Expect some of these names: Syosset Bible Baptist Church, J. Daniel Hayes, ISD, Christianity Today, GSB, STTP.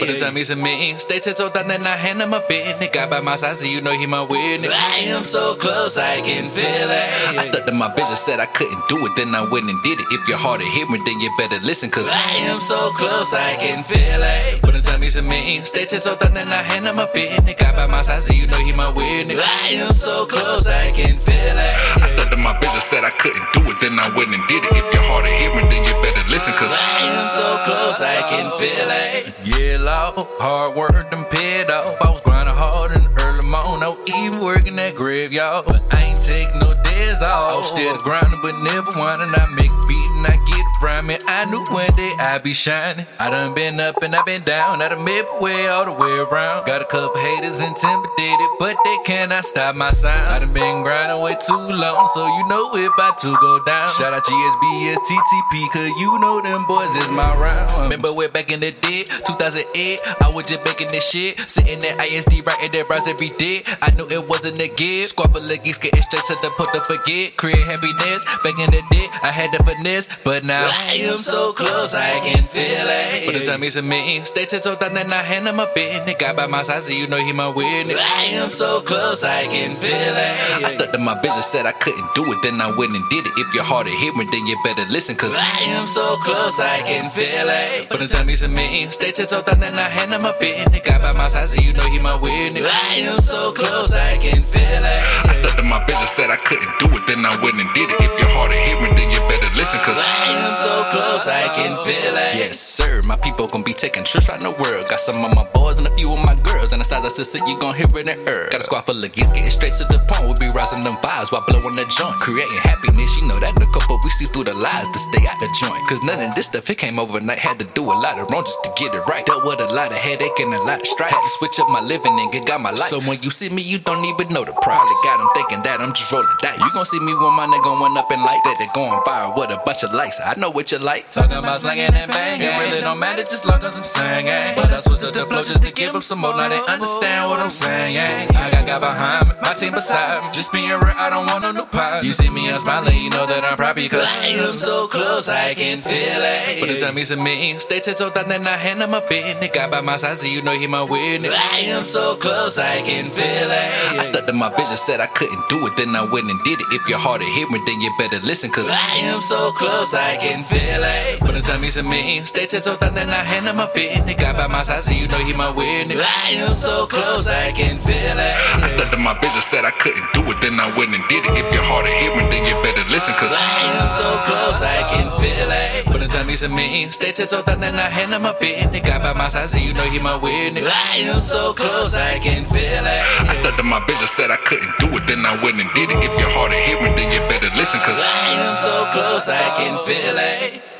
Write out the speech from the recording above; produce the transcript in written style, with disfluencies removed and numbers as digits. But the time he's a meeting, stay tiptoed down and I hand him a bit. Nigga by my side, so you know he my witness. I am so close, I can feel it. I stuck to my bitch and said I couldn't do it, then I went and did it. If you're hard to hear me, then you better listen, cause I am so close, I can feel it. But the time he's a meeting, stay tiptoed down and I hand him a bit. Nigga by my side, so you know he my witness. I am so close, I can feel it. I stuck to my bitch and said I couldn't do it, then I went and did it. If you're hard to hear me, then you better listen, cause I am so close, I can feel it. Yeah, Lord, hard work and paid off. I was grinding hard in the early morning, I was even working that graveyard. But I ain't take no days off. I was still grinding, but never whining. I make beat and I get from it. I knew one day I'd be shining. I done been up and I been down. I done made my way all the way around. Got a couple haters intimidated, but they cannot stop my sound. I done been grinding way too long, so you know it about to go down. Shout out GSB, STTP, cause you know them boys is my round. Remember way back in the day, 2008, I was just making this shit. Sitting at ISD, writing that rhymes every day. I knew it wasn't a gig. Squabble leggies, getting straight to the point to forget. Create happiness, back in the day, I had the finesse, but now I am so close, I can feel it. But the time he's a meeting, stay tiptoed down and I hand him a bit. Nigga by my side, so you know he my witness. I am so close, I can feel it. I stuck to my bitch and said I couldn't do it, then I went and did it. If you're hard to hear me, then you better listen, cause I am so close, I can feel it. But the time he's a meeting, stay tiptoed down and I hand him a bit. Nigga by my side, so you know he my witness. I am so close, I can feel it. I stuck to my bitch and said I couldn't do it, then I went and did it. If you're hard to hear me, then you better listen, cause I am so close, I can feel it. Yes, sir, my people gon' be taking trips around the world. Got some of my boys and a few of my girls, and the size I still sit, you gon' hear it in the earth. Got a squad full of geeks, getting straight to the point. We'll be rising them vibes while blowing the joint. Creating happiness, you know that the couple we see through the lies to stay out the joint. Cause none of this stuff, it came overnight. Had to do a lot of wrong just to get it right. Dealt with a lot of headache and a lot of strife. Had to switch up my living and get got my life. So when you see me, you don't even know the price. Probably got them thinking that I'm just rolling dice. You gon' see me with my nigga going up in lights. That they going viral with a bunch of likes. I know what you like. Talking about slanging and banging. It really don't matter, just long as I'm singing. But I switched up the flow just to give them some more. Now they understand what I'm saying. I got God behind me, my team beside me. Just being real, I don't want no new pop. You see me, I'm smiling, you know that I'm probably cause I am so close, I can feel it. But the time he's a meeting, stay tiptoed down and I hand him a bit. Nigga by my side, so you know he my witness. I am so close, I can feel it. I stuck to my bitch and said I couldn't do it, then I went and did it. If you're hard to hear me, then you better listen, cause I am so close, I can feel it. But the time he's a meeting, stay tiptoed down and I hand him a bit. Nigga by my side, so you know he my witness. I am so close, I can feel it. I stuck to my bitch and said I couldn't do it, then I went and did it. If you're hard to hear me, then you better listen, cause I am so close, I can feel it. But the time he's a meeting, stay tiptoed down and I hand him a bit. Nigga by my side, so you know he my witness. I am so close, I can feel it. I stuck to my bitch and said I couldn't do it, then I went and did it. If you're hard to hear me, then you better listen, cause I am so close, I can feel it.